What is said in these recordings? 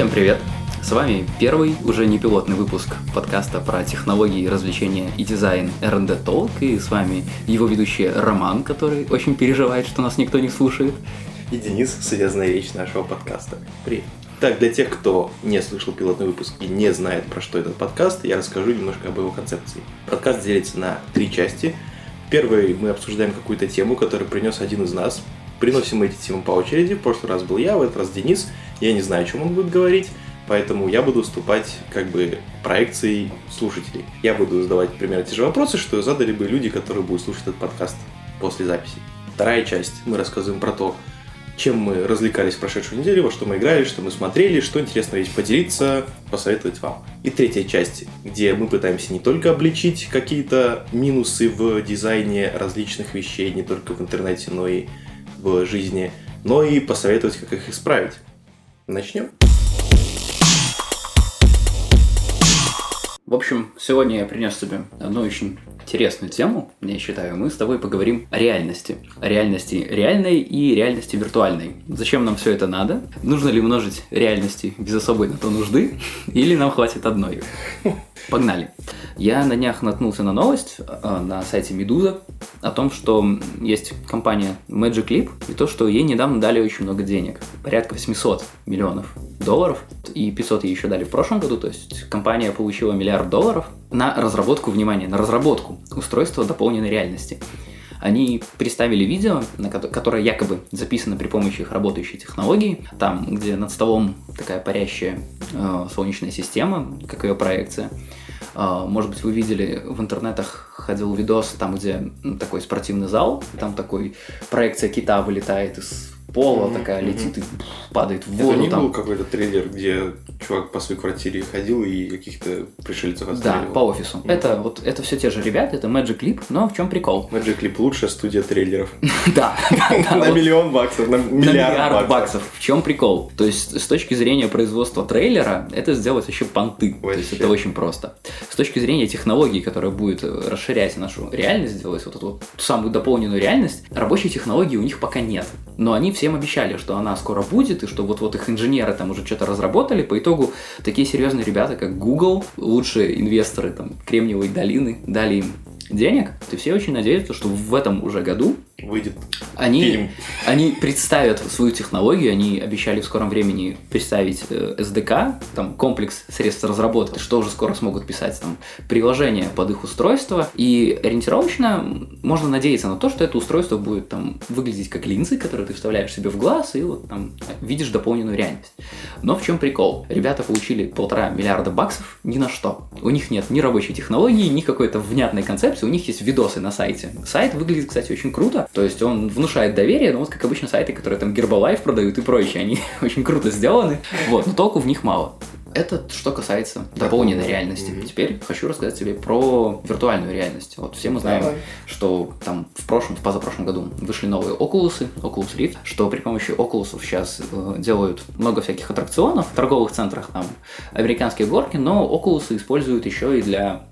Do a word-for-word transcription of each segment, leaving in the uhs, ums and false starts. Всем привет! С вами первый, уже не пилотный выпуск подкаста про технологии, развлечения и дизайн ар энд ди Talk, и с вами его ведущий Роман, который очень переживает, что нас никто не слушает. И Денис, связанная речь нашего подкаста. Привет! Так, для тех, кто не слышал пилотный выпуск и не знает, про что этот подкаст, я расскажу немножко об его концепции. Подкаст делится на три части. В первой мы обсуждаем какую-то тему, которую принес один из нас. Приносим мы эти темы по очереди. В прошлый раз был я, в этот раз Денис. Я не знаю, о чем он будет говорить, поэтому я буду вступать как бы проекцией слушателей. Я буду задавать примерно те же вопросы, что задали бы люди, которые будут слушать этот подкаст после записи. Вторая часть. Мы рассказываем про то, чем мы развлекались в прошедшую неделю, во что мы играли, что мы смотрели, что интересно есть поделиться, посоветовать вам. И третья часть, где мы пытаемся не только обличить какие-то минусы в дизайне различных вещей, не только в интернете, но и в жизни, но и посоветовать, как их исправить. Начнем. В общем, сегодня я принес тебе одну очень интересную тему, я считаю. Мы с тобой поговорим о реальности. О реальности реальной и реальности виртуальной. Зачем нам все это надо? Нужно ли множить реальности без особой на то нужды? Или нам хватит одной? Погнали. Я на днях наткнулся на новость на сайте Медуза о том, что есть компания Magic Leap, и то, что ей недавно дали очень много денег. Порядка восемьсот миллионов долларов, и пятьсот ей еще дали в прошлом году, то есть компания получила миллиард долларов на разработку, внимание, на разработку устройства дополненной реальности. Они представили видео, которое якобы записано при помощи их работающей технологии, там, где над столом такая парящая э, солнечная система, как ее проекция. Э, может быть, вы видели в интернетах, ходил видос, там, где ну, такой спортивный зал, там такой проекция кита вылетает из пола, mm-hmm. такая летит и падает в воду. Это не там был какой-то трейлер, где чувак по своей квартире ходил и каких-то пришельцев отстреливал? Да, по офису. Mm-hmm. Это вот это все те же ребята, это Magic Leap, но в чем прикол? Magic Leap лучшая студия трейлеров. Да. На миллион баксов, на миллиард баксов. В чем прикол? То есть с точки зрения производства трейлера это сделать вообще понты. То есть это очень просто. С точки зрения технологии, которая будет расширять нашу реальность, сделать вот эту вот самую дополненную реальность, рабочей технологии у них пока нет. Но они всем обещали, что она скоро будет, и что вот-вот их инженеры там уже что-то разработали. По итогу такие серьезные ребята, как Google, лучшие инвесторы там Кремниевой долины, дали им денег. И все очень надеются, что в этом уже году выйдет они, фильм. Они представят свою технологию, они обещали в скором времени представить эс ди кей, там комплекс средств разработки, что уже скоро смогут писать там приложения под их устройство. И ориентировочно можно надеяться на то, что это устройство будет там выглядеть как линзы, которые ты вставляешь себе в глаз и вот там видишь дополненную реальность. Но в чем прикол? Ребята получили полтора миллиарда баксов ни на что. У них нет ни рабочей технологии, ни какой-то внятной концепции, у них есть видосы на сайте. Сайт выглядит, кстати, очень круто, то есть он внушает доверие, но вот как обычно сайты, которые там Гербалайф продают и прочее, они очень круто сделаны, вот, но толку в них мало. Это что касается дополненной реальности. Mm-hmm. Теперь хочу рассказать тебе про виртуальную реальность. Вот все мы знаем, mm-hmm. что там в прошлом, в позапрошлом году вышли новые Oculus, Oculus Rift, что при помощи Oculus сейчас э, делают много всяких аттракционов в торговых центрах, там, американские горки, но Oculus используют еще и для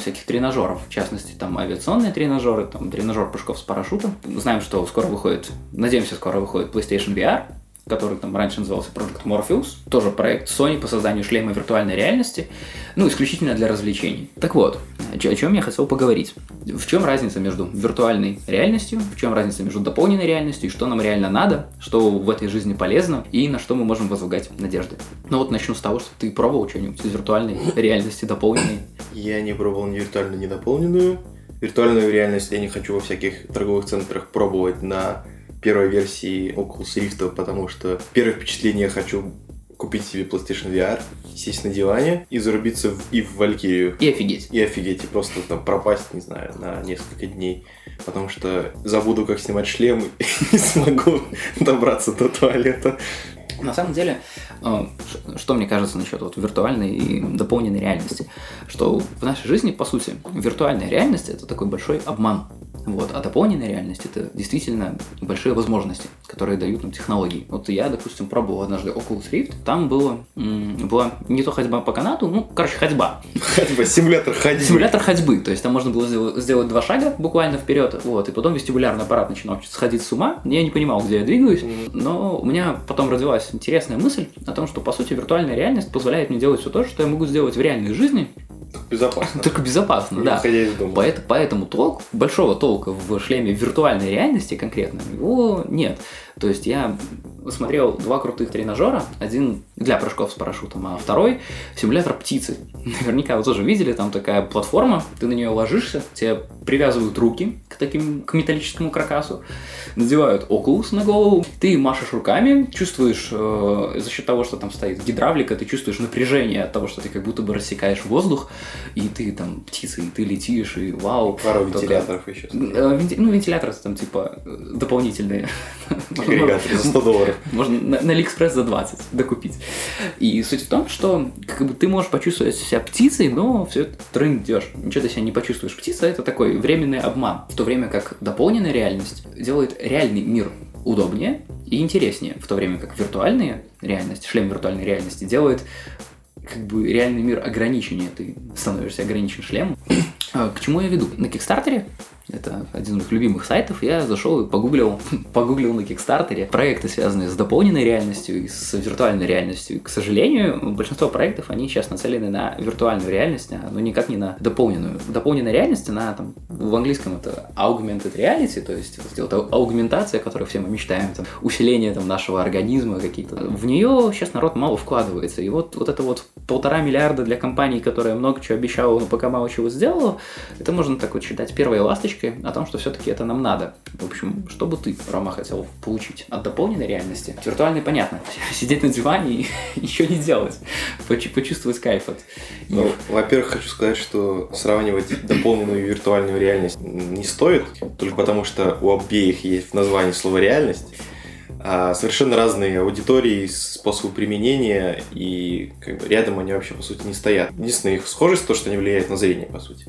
всяких тренажеров, в частности, там, авиационные тренажеры, там, тренажер прыжков с парашютом. Знаем, что скоро выходит, надеемся, скоро выходит PlayStation ви ар, который там раньше назывался Project Morpheus, тоже проект Sony по созданию шлема виртуальной реальности, ну, исключительно для развлечений. Так вот, о чем я хотел поговорить. В чем разница между виртуальной реальностью, в чем разница между дополненной реальностью, и что нам реально надо, что в этой жизни полезно, и на что мы можем возлагать надежды. Ну вот начну с того, что ты пробовал что-нибудь из виртуальной реальности, дополненной. Я не пробовал ни виртуальную, ни дополненную. Виртуальную реальность я не хочу во всяких торговых центрах пробовать на первой версии Oculus Rift, потому что первое впечатление я хочу купить себе PlayStation ви ар, сесть на диване и зарубиться в, и в Валькирию. И офигеть. И офигеть, и просто там пропасть, не знаю, на несколько дней, потому что забуду, как снимать шлем, и не смогу добраться до туалета. На самом деле, что мне кажется насчет вот виртуальной и дополненной реальности, что в нашей жизни, по сути, виртуальная реальность – это такой большой обман. Вот. А дополненная реальность — это действительно большие возможности, которые дают нам технологии. Вот я, допустим, пробовал однажды Oculus Rift, там было, м- была не то ходьба по канату, ну, короче, ходьба. Ходьба, симулятор ходьбы. Симулятор ходьбы, то есть там можно было сделать, сделать два шага буквально вперед, вот, и потом вестибулярный аппарат начинал сходить с ума. Я не понимал, где я двигаюсь, но у меня потом родилась интересная мысль о том, что, по сути, виртуальная реальность позволяет мне делать все то, что я могу сделать в реальной жизни, только безопасно. Только безопасно, да. Поэтому, поэтому толк, большого толка в шлеме виртуальной реальности конкретно, его нет. То есть я смотрел два крутых тренажера, один для прыжков с парашютом, а второй симулятор птицы. Наверняка вы тоже видели, там такая платформа, ты на нее ложишься, тебе привязывают руки к таким, к металлическому каркасу, надевают Oculus на голову, ты машешь руками, чувствуешь, э, за счет того, что там стоит гидравлика, ты чувствуешь напряжение от того, что ты как будто бы рассекаешь воздух, и ты там птица, и ты летишь, и вау. Пару только... вентиляторов еще. Венти... Ну, вентиляторы там типа дополнительные. Агрегаторы за сто долларов. Можно на, на Алиэкспресс за двадцать докупить. И суть в том, что как бы, ты можешь почувствовать себя птицей, но все это трындешь. Ничего ты себя не почувствуешь. Птица — это такой временный обман. В то время как дополненная реальность делает реальный мир удобнее и интереснее. В то время как виртуальная реальность, шлем виртуальной реальности делает как бы реальный мир ограниченнее. Ты становишься ограничен шлемом. К чему я веду? На Kickstarter, это один из моих любимых сайтов, я зашел и погуглил, погуглил на Kickstarter проекты, связанные с дополненной реальностью и с виртуальной реальностью. И, к сожалению, большинство проектов, они сейчас нацелены на виртуальную реальность, а ну никак не на дополненную. Дополненная реальность, она там, в английском это augmented reality, то есть это аугментация, о которой все мы мечтаем, там, усиление там, нашего организма какие-то. В нее сейчас народ мало вкладывается. И вот, вот это вот полтора миллиарда для компании, которая много чего обещала, но пока мало чего сделала, это можно так вот считать первой ласточкой о том, что все-таки это нам надо. В общем, что бы ты, Рома, хотел получить от дополненной реальности? Виртуальной, понятно. Сидеть на диване и ничего не делать. Почувствовать кайф от... Ну, во-первых, хочу сказать, что сравнивать дополненную и виртуальную реальность не стоит, только потому что у обеих есть в названии слово «реальность». А совершенно разные аудитории, способы применения, и как бы рядом они вообще, по сути, не стоят. Единственная их схожесть — то, что они влияют на зрение, по сути.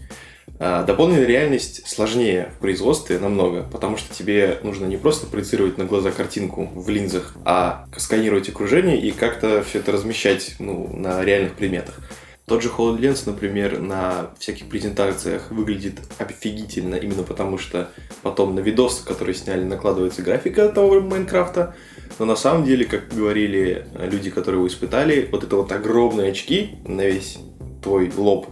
Дополненная реальность сложнее в производстве намного, потому что тебе нужно не просто проецировать на глаза картинку в линзах, а сканировать окружение и как-то все это размещать, ну, на реальных предметах. Тот же HoloLens, например, на всяких презентациях выглядит офигительно, именно потому что потом на видосы, которые сняли, накладывается графика того Майнкрафта, но на самом деле, как говорили люди, которые его испытали, вот это вот огромные очки на весь твой лоб,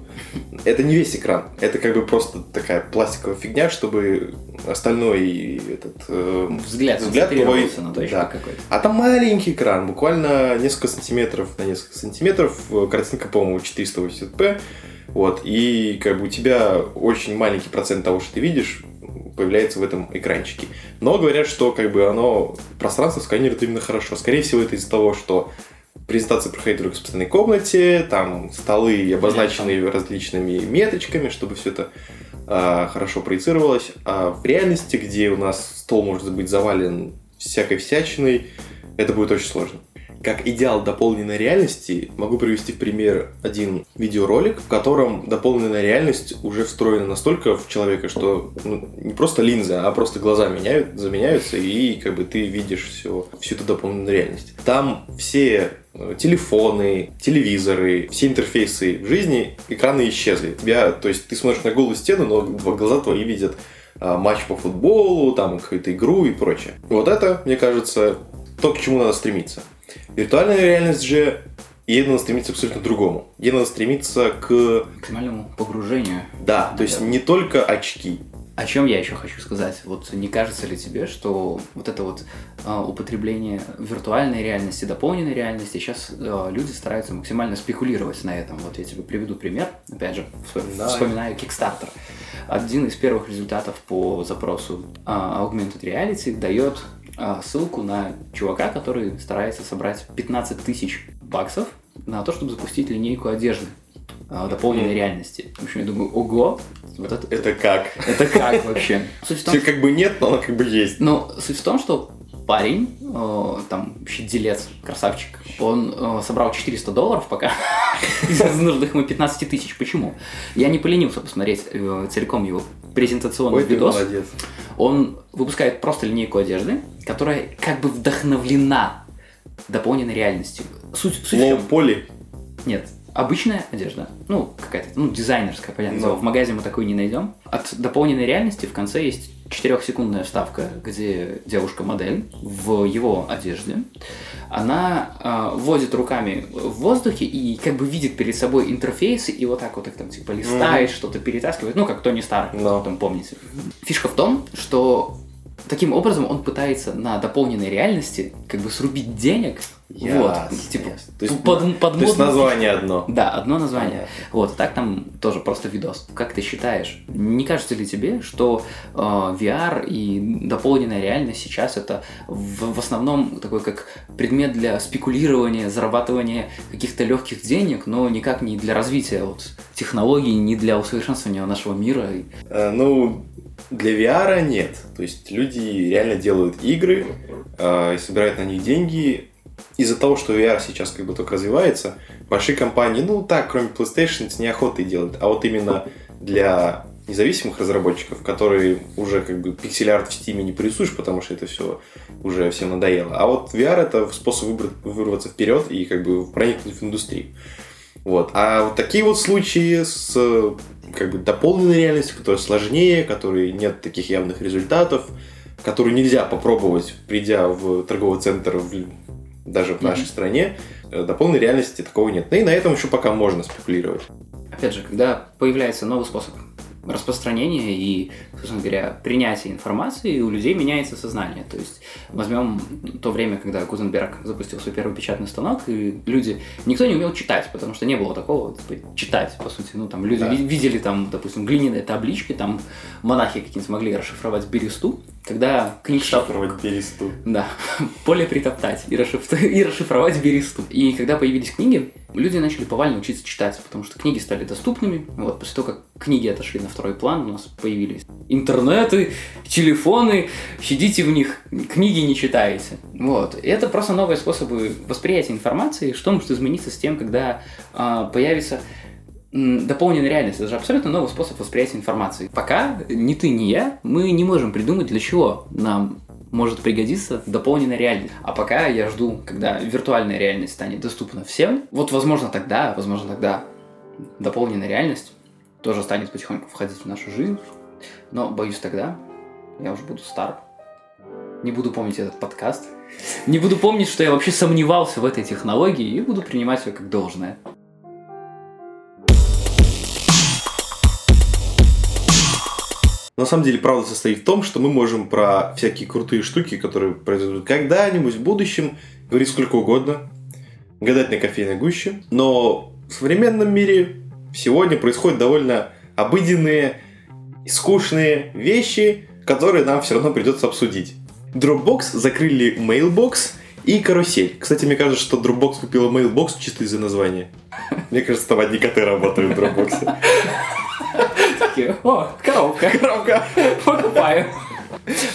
это не весь экран, это как бы просто такая пластиковая фигня, чтобы остальной этот э, взгляд, взгляд твой, на да. Какой-то. А там маленький экран, буквально несколько сантиметров на несколько сантиметров, картинка, по-моему, четыреста восемьдесят пэ, вот, и как бы у тебя очень маленький процент того, что ты видишь, появляется в этом экранчике. Но говорят, что как бы оно, пространство сканирует именно хорошо. Скорее всего, это из-за того, что презентации проходили только в постоянной комнате, там столы обозначены различными меточками, чтобы все это э, хорошо проецировалось. А в реальности, где у нас стол может быть завален всякой всячиной, это будет очень сложно. Как идеал дополненной реальности могу привести в пример один видеоролик, в котором дополненная реальность уже встроена настолько в человека, что ну, не просто линза, а просто глаза меняют, заменяются, и как бы ты видишь всю, всю эту дополненную реальность. Там все телефоны, телевизоры, все интерфейсы в жизни, экраны исчезли. Тебя, то есть ты смотришь на голую стену, но глаза твои видят а, матч по футболу, там какую-то игру и прочее. Вот это, мне кажется, то, к чему надо стремиться. Виртуальная реальность же, ей надо стремиться к абсолютно другому. Ей надо стремиться к... максимальному погружению. Да, то есть не только очки. О чем я еще хочу сказать? Вот не кажется ли тебе, что вот это вот э, употребление виртуальной реальности, дополненной реальности, сейчас э, люди стараются максимально спекулировать на этом. Вот я тебе приведу пример, опять же, вспоминаю, вспоминаю Kickstarter. Один из первых результатов по запросу э, Augmented Reality дает э, ссылку на чувака, который старается собрать пятнадцать тысяч баксов на то, чтобы запустить линейку одежды дополненной mm. реальности. В общем, я думаю, ого! Вот это, это как? Это как вообще? Суть в том, все как бы нет, но оно как бы есть. Но суть в том, что парень, э, там, щеделец, красавчик, он э, собрал четыреста долларов пока из нужных ему пятнадцать тысяч. Почему? Я не поленился посмотреть э, целиком его презентационных Ой, видос. Он выпускает просто линейку одежды, которая как бы вдохновлена дополненной реальностью. Суть, суть Лоу Поли? Нет. Обычная одежда, ну, какая-то, ну, дизайнерская, понятно, но в магазине мы такую не найдем. От дополненной реальности в конце есть четырехсекундная вставка, где девушка-модель в его одежде, она э, водит руками в воздухе и как бы видит перед собой интерфейсы и вот так вот их там типа листает, mm-hmm. что-то перетаскивает, ну, как Тони Старк, no. там, помните. Фишка в том, что таким образом он пытается на дополненной реальности как бы срубить денег. Ясно, вот, типа, ясно. То есть, под, под, под то есть название одно. Да, одно название. Понятно. Вот, так там тоже просто видос. Как ты считаешь, не кажется ли тебе, что э, ви ар и дополненная реальность сейчас это в, в основном такой как предмет для спекулирования, зарабатывания каких-то легких денег, но никак не для развития вот, технологий, не для усовершенствования нашего мира? Э, ну, для ви ар нет. То есть люди реально делают игры э, и собирают на них деньги. Из-за того, что ви ар сейчас как бы только развивается, большие компании, ну так, кроме PlayStation, с неохотой делают. А вот именно для независимых разработчиков, которые уже как бы пиксель-арт в Steam не порисуешь, потому что это все уже всем надоело. А вот ви ар это способ выбрать, вырваться вперед и как бы проникнуть в индустрию. Вот. А вот такие вот случаи с как бы дополненной реальностью, которые сложнее, которые нет таких явных результатов, которые нельзя попробовать, придя в торговый центр в даже в нашей mm-hmm. стране, до полной реальности такого нет. И на этом еще пока можно спекулировать. Опять же, когда появляется новый способ распространения и, собственно говоря, принятия информации, у людей меняется сознание. То есть возьмем то время, когда Гутенберг запустил свой первый печатный станок, и люди... Никто не умел читать, потому что не было такого типа, читать, по сути. Ну, там люди да. видели, там, допустим, глиняные таблички, там монахи какие-нибудь могли расшифровать бересту. Когда книг стал... Расшифровать бересту. Да. Поле притоптать и, расшиф... и расшифровать бересту. И когда появились книги, люди начали повально учиться читать, потому что книги стали доступными. Вот, после того, как книги отошли на второй план, у нас появились интернеты, телефоны, сидите в них, книги не читаете. Вот. И это просто новые способы восприятия информации, что может измениться с тем, когда э, появится... дополненная реальность. Это же абсолютно новый способ восприятия информации. Пока ни ты, ни я, мы не можем придумать, для чего нам может пригодиться дополненная реальность. А пока я жду, когда виртуальная реальность станет доступна всем. Вот, возможно, тогда, возможно, тогда дополненная реальность тоже станет потихоньку входить в нашу жизнь. Но, боюсь, тогда я уже буду стар. Не буду помнить этот подкаст. Не буду помнить, что я вообще сомневался в этой технологии и буду принимать ее как должное. На самом деле, правда состоит в том, что мы можем про всякие крутые штуки, которые произойдут когда-нибудь в будущем, говорить сколько угодно, гадать на кофейной гуще. Но в современном мире сегодня происходят довольно обыденные и скучные вещи, которые нам все равно придется обсудить. Dropbox закрыли Mailbox и Carousel. Кстати, мне кажется, что Dropbox купила Mailbox чисто из-за названия. Мне кажется, там одни коты работают в Dropbox. О, коробка, коробка, покупаю.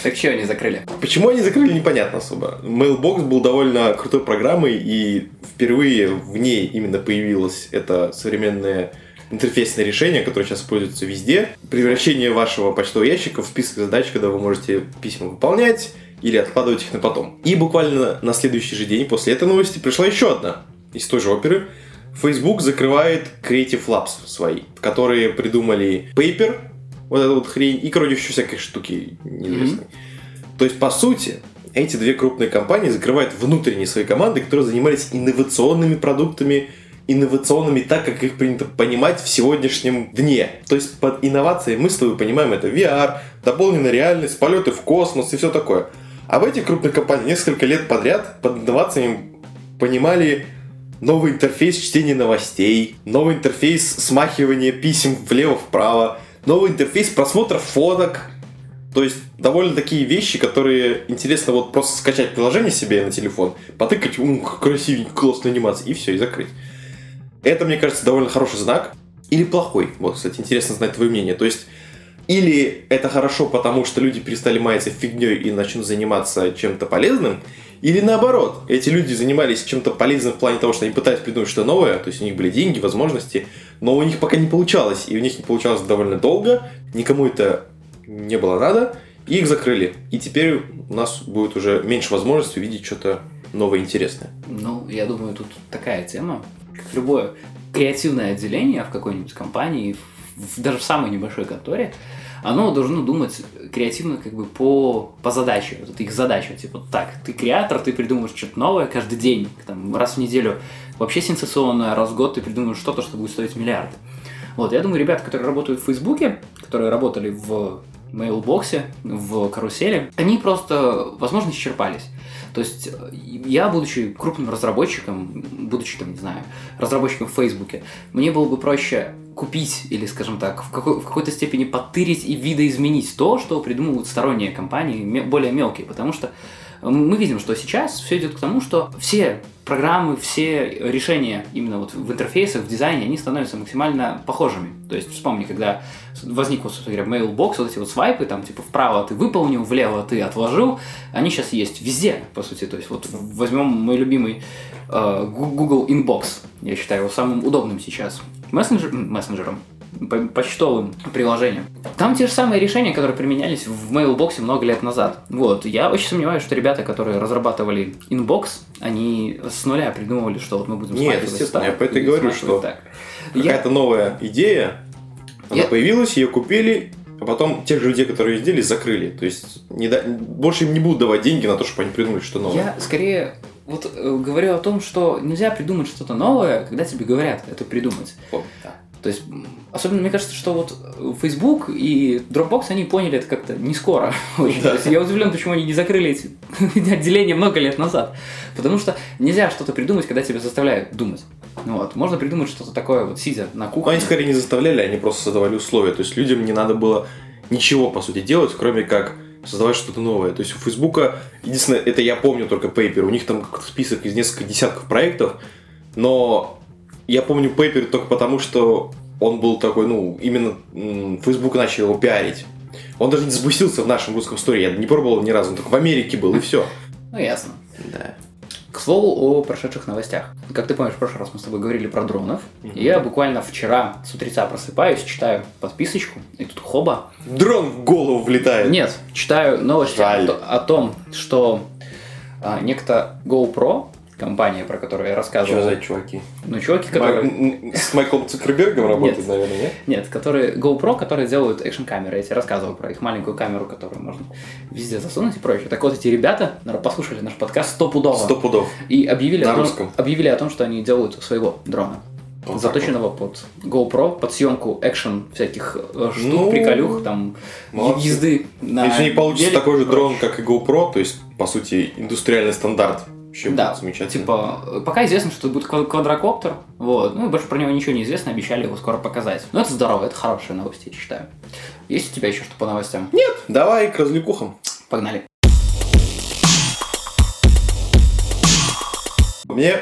Так чего они закрыли? Почему они закрыли, непонятно особо. Mailbox был довольно крутой программой, и впервые в ней именно появилось это современное интерфейсное решение, которое сейчас используется везде. Превращение вашего почтового ящика в список задач, когда вы можете письма выполнять или откладывать их на потом. И буквально на следующий же день после этой новости пришла еще одна из той же оперы. Facebook закрывает Creative Labs свои, которые придумали Paper, вот эту вот хрень, и, короче, еще всякие штуки неизвестные. Mm-hmm. То есть, по сути, эти две крупные компании закрывают внутренние свои команды, которые занимались инновационными продуктами, инновационными так, как их принято понимать в сегодняшнем дне. То есть, под инновацией мы с тобой понимаем это ви ар, дополненная реальность, полеты в космос и все такое. А в этих крупных компаниях несколько лет подряд под инновациями понимали... Новый интерфейс чтения новостей, новый интерфейс смахивания писем влево-вправо, новый интерфейс просмотра фоток. То есть довольно такие вещи, которые интересно вот просто скачать приложение себе на телефон, потыкать, ух, красивенькая, классная анимация, и все, и закрыть. Это, мне кажется, довольно хороший знак. Или плохой. Вот, кстати, интересно знать твое мнение. То есть или это хорошо, потому что люди перестали маяться фигней и начнут заниматься чем-то полезным, или наоборот, эти люди занимались чем-то полезным в плане того, что они пытались придумать что-то новое, то есть у них были деньги, возможности, но у них пока не получалось, и у них не получалось довольно долго, никому это не было надо, и их закрыли. И теперь у нас будет уже меньше возможности увидеть что-то новое и интересное. Ну, я думаю, тут такая тема. Любое креативное отделение в какой-нибудь компании, в, даже в самой небольшой конторе, оно должно думать креативно как бы по, по задаче. Вот это их задача. Типа так, ты креатор, ты придумаешь что-то новое каждый день, там, раз в неделю. Вообще сенсационно, раз в год ты придумаешь что-то, что будет стоить миллиарды. Вот, я думаю, ребята, которые работают в Фейсбуке, которые работали в Mailbox, в Карусели, они просто, возможно, исчерпались. То есть я, будучи крупным разработчиком, будучи, там, не знаю, разработчиком в Фейсбуке, мне было бы проще купить или, скажем так, в, какой- в какой-то степени подтырить и видоизменить то, что придумывают сторонние компании, м- более мелкие, потому что мы видим, что сейчас все идет к тому, что все программы, все решения именно вот в интерфейсах, в дизайне, они становятся максимально похожими. То есть вспомни, когда возник, вот, собственно говоря, Mailbox, вот эти вот свайпы, там типа вправо ты выполнил, влево ты отложил, они сейчас есть везде, по сути. То есть вот возьмем мой любимый э, Google Inbox, я считаю его самым удобным сейчас мессенджер, мессенджером, почтовым приложением. Там те же самые решения, которые применялись в Mailbox много лет назад. Вот. Я очень сомневаюсь, что ребята, которые разрабатывали Inbox, они с нуля придумывали, что вот мы будем смотреть. Нет, естественно, так, я по это и говорю, что так. какая-то я... новая идея, она я... появилась, ее купили, а потом тех же людей, которые ее сделали, закрыли. То есть не до... больше им не будут давать деньги на то, чтобы они придумали что-то новое. Я скорее... Вот э, говорю о том, что нельзя придумать что-то новое, когда тебе говорят это придумать. О, да. То есть, особенно, мне кажется, что вот Facebook и Dropbox, они поняли это как-то не скоро. Да. То есть, я удивлен, почему они не закрыли эти отделения много лет назад. Потому что нельзя что-то придумать, когда тебя заставляют думать. Вот. Можно придумать что-то такое, вот сидя на кухне. Но они скорее не заставляли, они просто создавали условия. То есть, людям не надо было ничего, по сути, делать, кроме как создавать что-то новое. То есть у Фейсбука, единственное, это я помню только Paper, у них там какой-то список из нескольких десятков проектов, но я помню Paper только потому, что он был такой, ну, именно Фейсбук начал его пиарить. Он даже не запустился в нашем русском стори, я не пробовал ни разу, он только в Америке был, и все. Ну, ясно. Да. К слову о прошедших новостях. Как ты помнишь, в прошлый раз мы с тобой говорили про дронов. Mm-hmm. И я буквально вчера с утреца просыпаюсь, читаю подписочку, и тут хоба. Дрон в голову влетает. Нет, читаю новости о, о том, что а, некто GoPro, компания, про которую я рассказывал. Что за чуваки? Ну, чуваки, которые... Май... С Майклом Цукербергом работают, нет, наверное, нет? Нет, которые GoPro, которые делают экшн-камеры. Я тебе рассказывал про их маленькую камеру, которую можно везде засунуть и прочее. Так вот, эти ребята послушали наш подкаст стопудово. Стопудов. И объявили, о том, объявили о том, что они делают своего дрона. Вот заточенного вот под GoPro, под съемку экшен всяких штук, ну, приколюх, там, молодцы. Езды на... Если не получится велик, такой же дрон, как и GoPro, то есть, по сути, индустриальный стандарт. Чем да, типа, пока известно, что это будет квадрокоптер, вот, ну и больше про него ничего не известно, обещали его скоро показать. Но это здорово, это хорошие новости, я считаю. Есть у тебя еще что по новостям? Нет, давай к развлекухам. Погнали. Мне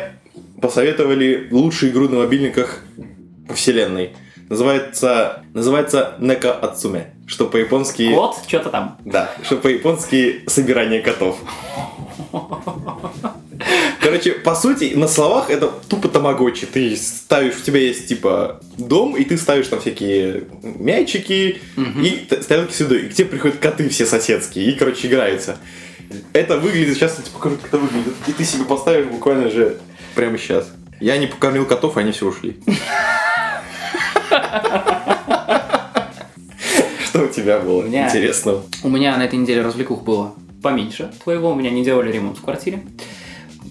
посоветовали лучшую игру на мобильниках во вселенной. Называется, называется Neko Atsume, что по-японски... Кот? Что-то там. Да, что по-японски собирание котов. Короче, по сути, на словах это тупо тамагочи. Ты ставишь, у тебя есть типа дом, и ты ставишь там всякие мячики, угу. и т- тарелки сюда, и к тебе приходят коты все соседские, и, короче, играются. Это выглядит, сейчас я тебе покажу, как это выглядит. И ты себе поставишь буквально же прямо сейчас. Я не покормил котов, они все ушли. Что у тебя было интересного? У меня на этой неделе развлекух было поменьше твоего, у меня не делали ремонт в квартире.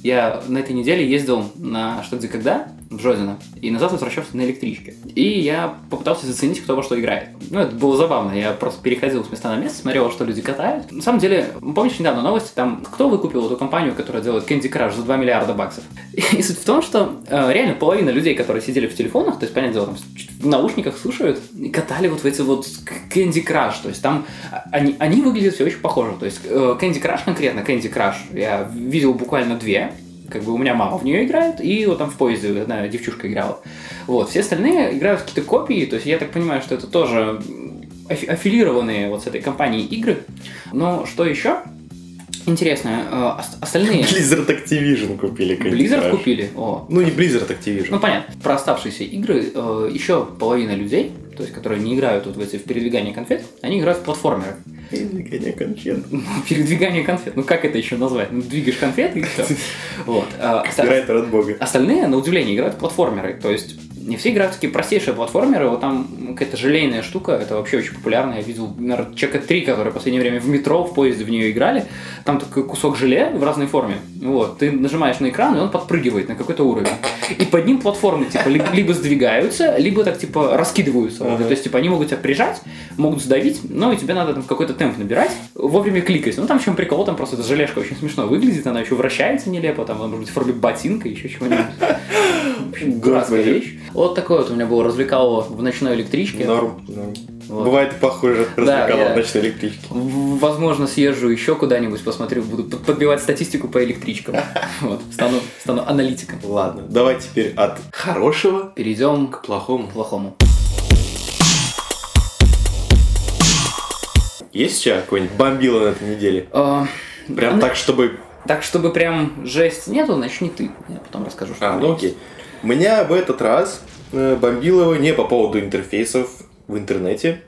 Я на этой неделе ездил на что где когда в Жодино и назад возвращался на электричке. И я попытался заценить, кто во что играет. Ну, это было забавно. Я просто переходил с места на место, смотрел, что люди катают. На самом деле, помнишь недавно новости, там, кто выкупил эту компанию, которая делает Candy Crush за два миллиарда баксов? И суть в том, что э, реально половина людей, которые сидели в телефонах, то есть, понятное дело, там, в наушниках слушают, и катали вот в эти вот Candy Crush. То есть, там они, они выглядят все очень похоже. То есть, э, Candy Crush конкретно, Candy Crush, я видел буквально две. Как бы у меня мама в нее играет, и вот там в поезде одна девчушка играла. Вот, все остальные играют в какие-то копии, то есть я так понимаю, что это тоже аффилированные вот с этой компанией игры. Но что еще? интересно, остальные... Blizzard Activision купили. Blizzard купили, о. Ну, не Blizzard Activision. Ну, понятно. Про оставшиеся игры еще половина людей, то есть, которые не играют вот в эти в передвигание конфет, они играют в платформеры. Передвигание конфет. Передвигание конфет. Ну, как это еще назвать? Ну, двигаешь конфеты и все. Вот. Играет от бога. Остальные, на удивление, играют в платформеры. То есть, не все играют в такие простейшие платформеры. Вот там какая-то желейная штука. Это вообще очень популярно. Я видел, наверное, человека три, которые в последнее время в метро, в поезде в нее играли. Там такой кусок желе в разной форме. Вот. Ты нажимаешь на экран, и он подпрыгивает на какой-то уровень. И под ним платформы, типа, либо сдвигаются, либо так, типа, раскидываются. Ага. То есть, типа, они могут тебя прижать, могут сдавить, но и тебе надо там какой-то темп набирать, вовремя кликать. Ну, там в чем прикол, там просто эта желешка очень смешно выглядит, она еще вращается нелепо, там, может быть, в форме ботинка, еще чего-нибудь. В общем, дурацкая вещь. Вот такое вот у меня было развлекало в ночной электричке. Норм, норм. Вот. Бывает похоже, развлекало да, в ночной электричке. Возможно, съезжу еще куда-нибудь, посмотрю, буду подбивать статистику по электричкам. Вот, стану, стану аналитиком. Ладно, давай теперь от хорошего перейдем к плохому. К плохому. Есть сейчас какой-нибудь бомбило на этой неделе? А, прям ну, так, чтобы... Так, чтобы прям жесть нету, начни ты. Я потом расскажу, что... А, ну окей. У меня в этот раз бомбило не по поводу интерфейсов в интернете,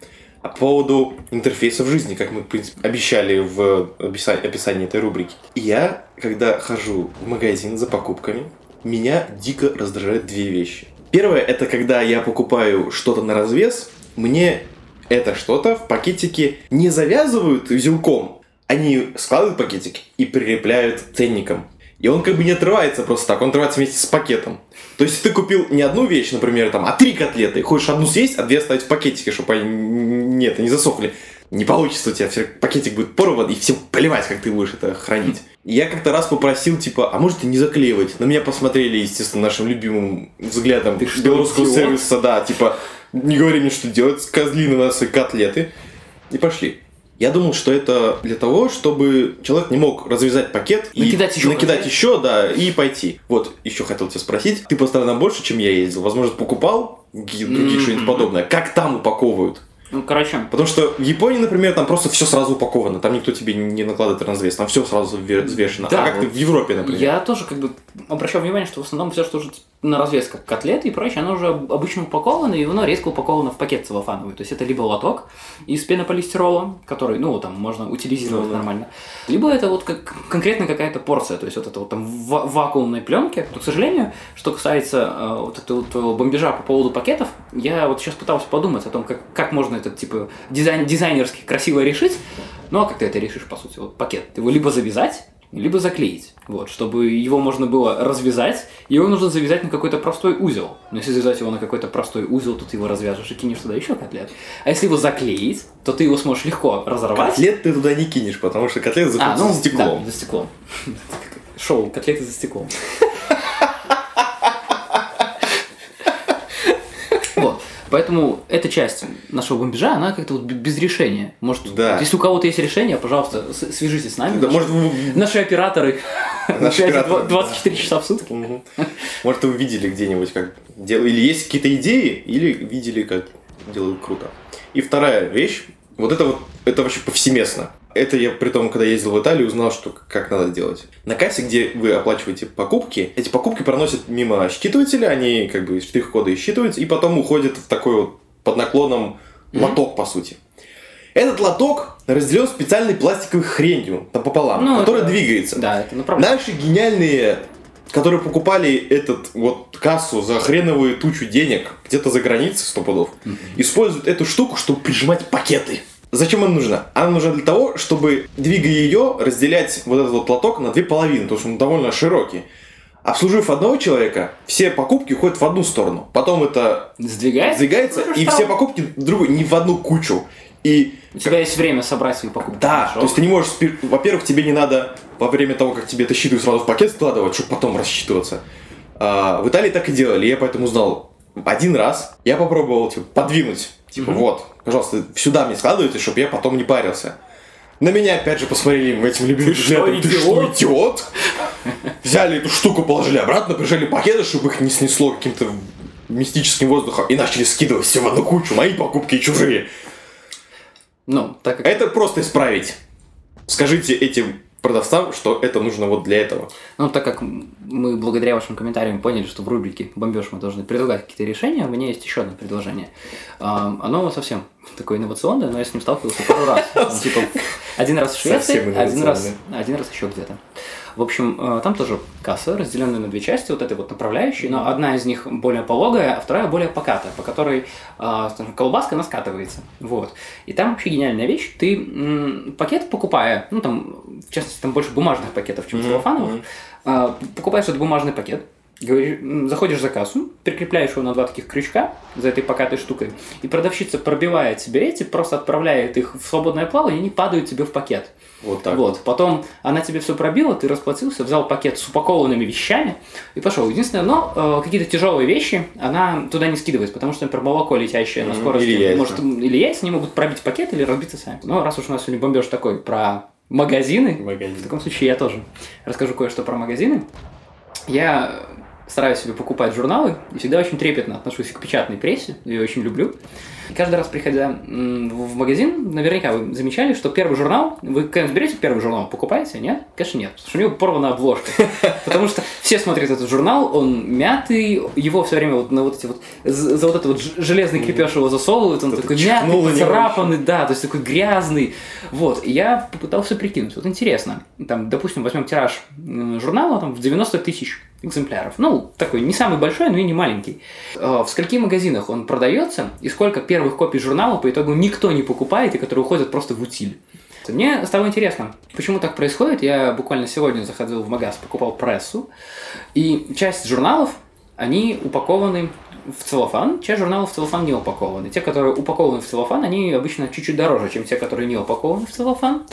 а по поводу интерфейсов жизни, как мы, в принципе, обещали в описании, описании этой рубрики. Я, когда хожу в магазин за покупками, меня дико раздражают две вещи. Первое, это когда я покупаю что-то на развес, мне... Это что-то в пакетике не завязывают узелком, они складывают пакетик и прилепляют ценником. И он как бы не отрывается просто так, он отрывается вместе с пакетом. То есть ты купил не одну вещь, например, там, а три котлеты, хочешь одну съесть, а две оставить в пакетике, чтобы они нет, не засохли. Не получится у тебя, все, пакетик будет порван, и всем плевать, как ты будешь это хранить. Я как-то раз попросил, типа, а может и не заклеивать? На меня посмотрели, естественно, нашим любимым взглядом ты белорусского что, сервиса, да, типа... Не говори мне, что делать, козлины у нас и котлеты. И пошли. Я думал, что это для того, чтобы человек не мог развязать пакет и накидать еще, накидать еще да, и пойти. Вот, еще хотел тебя спросить. Ты по странам больше, чем я ездил? Возможно, покупал другие mm-hmm. что-нибудь подобное? Как там упаковывают? Ну, короче. Потому что в Японии, например, там просто все сразу упаковано. Там никто тебе не накладывает развес. Там все сразу взвешено. Да, а как вот в Европе, например? Я тоже как бы обращал внимание, что в основном все, что уже на развес, как котлеты и прочее, оно уже обычно упаковано, и оно резко упаковано в пакет целлофановый. То есть это либо лоток из пенополистирола, который, ну, там можно утилизировать ну, да. нормально, либо это вот как конкретно какая-то порция. То есть вот это вот там в вакуумной пленке. Но, к сожалению, что касается э, вот этого вот бомбежа по поводу пакетов, я вот сейчас пытался подумать о том, как, как можно этот типа дизайн, дизайнерский красиво решить. Ну а как ты это решишь, по сути? Вот пакет. Его либо завязать, либо заклеить. Вот, чтобы его можно было развязать, его нужно завязать на какой-то простой узел. Но если завязать его на какой-то простой узел, то ты его развяжешь и кинешь туда еще котлет. А если его заклеить, то ты его сможешь легко разорвать. Котлет ты туда не кинешь, потому что котлет закрыт а, ну, за стеклом. Да, за стеклом. Шоу «Котлеты за стеклом». Поэтому эта часть нашего бомбежа, она как-то вот без решения. Может, да. Если у кого-то есть решение, пожалуйста, свяжитесь с нами. Да, наши, может, наши операторы. Наши операторы. двадцать четыре часа в сутки. Угу. Может, вы видели где-нибудь, как делают. Или есть какие-то идеи, или видели, как делают круто. И вторая вещь. Вот это вот, это вообще повсеместно. Это я, при том, когда ездил в Италию, узнал, что как надо делать. На кассе, где вы оплачиваете покупки, эти покупки проносят мимо считывателя, они как бы штрих-коды считываются, и потом уходят в такой вот под наклоном лоток, mm-hmm. по сути. Этот лоток разделен специальной пластиковой хренью пополам, ну, которая это... двигается. Да, это направление. Наши гениальные, которые покупали этот вот кассу за хреновую тучу денег где-то за границей, сто пудов, mm-hmm. используют эту штуку, чтобы прижимать пакеты. Зачем она нужна? Она нужна для того, чтобы, двигая ее, разделять вот этот вот лоток на две половины, потому что он довольно широкий. Обслужив одного человека, все покупки уходят в одну сторону. Потом это сдвигается, сдвигается и все покупки друг не в одну кучу. И у тебя как... есть время собрать свои покупки. Да, хорошо. То есть ты не можешь... Во-первых, тебе не надо во время того, как тебе это считывают, сразу в пакет складывать, чтобы потом рассчитываться. А, в Италии так и делали, я поэтому знал. Один раз я попробовал типа, подвинуть. Типа, mm-hmm. вот, пожалуйста, сюда мне складывайте, чтобы я потом не парился. На меня опять же посмотрели этим любимым взглядом. Ты что, идиот? Взяли эту штуку, положили обратно, прижали пакеты, чтобы их не снесло каким-то мистическим воздухом. И начали скидывать все в одну кучу, мои покупки и чужие. Ну, так как... Это просто исправить. Скажите этим продавцам, что это нужно вот для этого. Ну, так как мы благодаря вашим комментариям поняли, что в рубрике «Бомбёж» мы должны предлагать какие-то решения, у меня есть еще одно предложение. Оно совсем такое инновационное, но я с ним сталкивался пару раз. Типа один раз в Швеции, один раз, один раз еще где-то. В общем, там тоже касса, разделенная на две части, вот этой вот направляющей, но одна из них более пологая, а вторая более покатая, по которой э, колбаска, она скатывается. Вот. И там вообще гениальная вещь. Ты м, пакет покупая, ну там, в частности, там больше бумажных пакетов, чем целлофановых, э, покупаешь этот бумажный пакет, говоришь, заходишь за кассу, прикрепляешь его на два таких крючка за этой покатой штукой, и продавщица пробивает себе эти, просто отправляет их в свободное плавание, и они падают тебе в пакет. Вот так. Вот. Потом она тебе все пробила, ты расплатился, взял пакет с упакованными вещами и пошел. Единственное, но э, какие-то тяжелые вещи она туда не скидывает, потому что, например, молоко, летящее на скорости, или может, или яйца, они могут пробить пакет или разбиться сами. Но раз уж у нас сегодня бомбеж такой про магазины, магазины, в таком случае я тоже расскажу кое-что про магазины. Я стараюсь себе покупать журналы и всегда очень трепетно отношусь к печатной прессе, я ее очень люблю. И каждый раз, приходя в магазин, наверняка вы замечали, что первый журнал, вы когда-нибудь берете первый журнал, покупаете, нет? Конечно, нет, потому что у него порвана обложка. Потому что все смотрят этот журнал, он мятый, его все время вот на вот эти вот, за вот этот вот железный крепеж его засовывают, он такой мятый, поцарапанный, да, то есть такой грязный. Вот, и я попытался прикинуть, вот интересно, там, допустим, возьмем тираж журнала там в девяносто тысяч экземпляров. Ну, такой не самый большой, но и не маленький. В скольких магазинах он продается, и сколько первых копий журнала по итогу никто не покупает, и которые уходят просто в утиль. Мне стало интересно, почему так происходит. Я буквально сегодня заходил в магаз, покупал прессу, и часть журналов, они упакованы в целлофан, часть журналов в целлофан не упакованы. Те, которые упакованы в целлофан, они обычно чуть-чуть дороже, чем те, которые не упакованы в целлофан.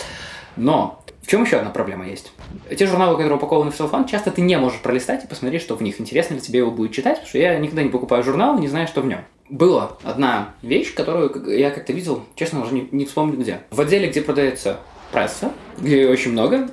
Но в чем еще одна проблема есть? Те журналы, которые упакованы в целлофан, часто ты не можешь пролистать и посмотреть, что в них. Интересно ли тебе его будет читать, потому что я никогда не покупаю журнал, не знаю, что в нем. Была одна вещь, которую я как-то видел, честно, уже не, не вспомню где. В отделе, где продается пресса, где ее очень много,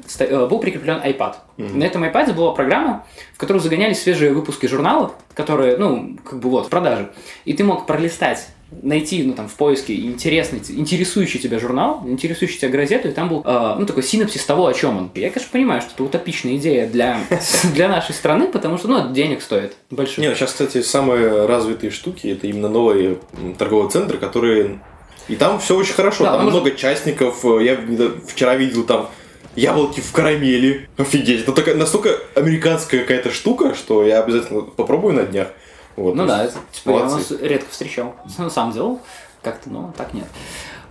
был прикреплен iPad. Mm-hmm. На этом iPad была программа, в которую загонялись свежие выпуски журналов, которые, ну, как бы вот, в продаже. И ты мог пролистать, найти, ну, там, в поиске интересный, интересующий тебя журнал, интересующий тебя газету, и там был, э, ну, такой синопсис того, о чем он. Я, конечно, понимаю, что это утопичная идея для, для нашей страны, потому что, ну, денег стоит больших. Нет, сейчас, кстати, самые развитые штуки, это именно новые торговые центры, которые... И там все очень хорошо, да, там может... много частников, я вчера видел там яблоки в карамели, офигеть, это такая, настолько американская какая-то штука, что я обязательно попробую на днях. Вот, ну да, это, типа, я нас редко встречал, сам делал как-то, но так нет.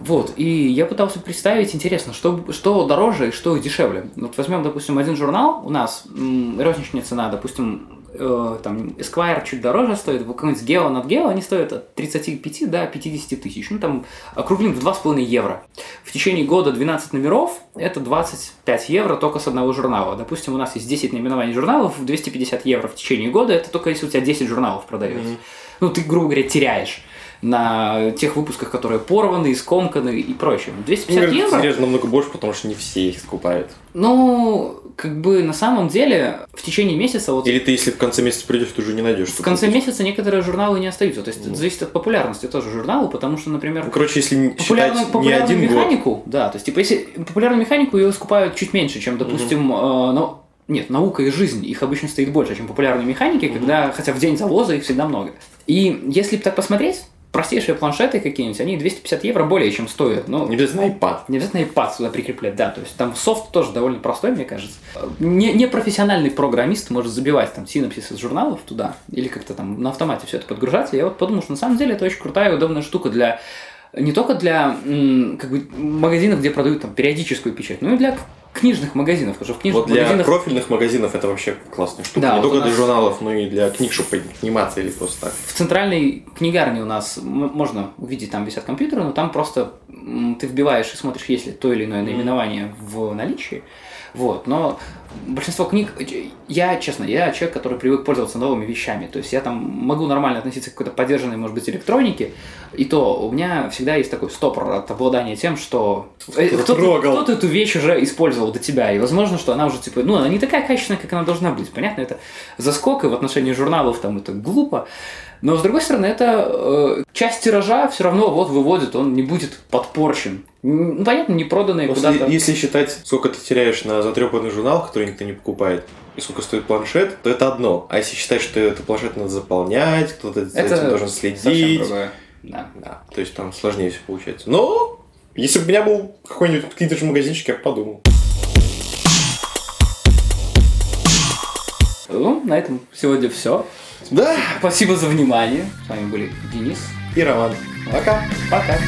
Вот, и я пытался представить, интересно, что, что дороже и что дешевле. Вот возьмем, допустим, один журнал, у нас м- розничная цена, допустим, э- там Esquire чуть дороже стоит, какой-нибудь Geo над Geo, они стоят от тридцати пяти до пятидесяти тысяч, ну там округлим в два с половиной евро. В течение года двенадцать номеров, это двадцать пять евро только с одного журнала. Допустим, у нас есть десять наименований журналов, двести пятьдесят евро в течение года, это только если у тебя десять журналов продается. Mm-hmm. Ну ты, грубо говоря, теряешь на тех выпусках, которые порваны, скомканы и прочее. двести пятьдесят евро... Серьезно, намного больше, потому что не все их скупают. Ну, как бы на самом деле в течение месяца... Вот, или ты, если в конце месяца придешь, ты уже не найдешь. В конце купить. Месяца некоторые журналы не остаются. То есть mm. это зависит от популярности тоже журнала, потому что, например... Ну, короче, если популярную, популярную не один механику, год... Да, то есть типа если популярную механику ее скупают чуть меньше, чем, допустим... Mm-hmm. Э, но... Нет, наука и жизнь, их обычно стоит больше, чем популярные механики, mm-hmm. когда, хотя в день завоза их всегда много. И если так посмотреть... Простейшие планшеты какие-нибудь, они двести пятьдесят евро более чем стоят. Но не обязательно iPad. Не обязательно iPad сюда прикреплять, да. То есть там софт тоже довольно простой, мне кажется. Не, не профессиональный программист может забивать там синопсис из журналов туда или как-то там на автомате все это подгружать. Я вот подумал, что на самом деле это очень крутая и удобная штука для... Не только для как бы, магазинов, где продают там, периодическую печать, но и для книжных магазинов. Потому что в книжных вот для магазинах... профильных магазинов это вообще классная штука. Да, не вот только нас... для журналов, но и для книг, чтобы подниматься или просто так. В центральной книгарне у нас можно увидеть, там висят компьютеры, но там просто ты вбиваешь и смотришь, есть ли то или иное наименование mm. в наличии. Вот, но большинство книг, я, честно, я человек, который привык пользоваться новыми вещами, то есть я там могу нормально относиться к какой-то подержанной, может быть, электронике, и то у меня всегда есть такой стопор от обладания тем, что кто-то, кто-то, кто-то эту вещь уже использовал до тебя, и возможно, что она уже, типа, ну, она не такая качественная, как она должна быть, понятно, это заскок, и в отношении журналов там это глупо, Но, с другой стороны, это э, часть тиража все равно вот выводит, он не будет подпорчен. Ну, понятно, не проданные если, куда-то. Если считать, сколько ты теряешь на затрепанный журнал, который никто не покупает, и сколько стоит планшет, то это одно. А если считать, что это планшет надо заполнять, кто-то за этим должен следить. Да. Да. То есть там сложнее все получается. Но если бы у меня был какой-нибудь киндер-магазинчик, я бы подумал. Ну, на этом сегодня все. Да. Спасибо за внимание. С вами были Денис и Роман. Пока. Пока.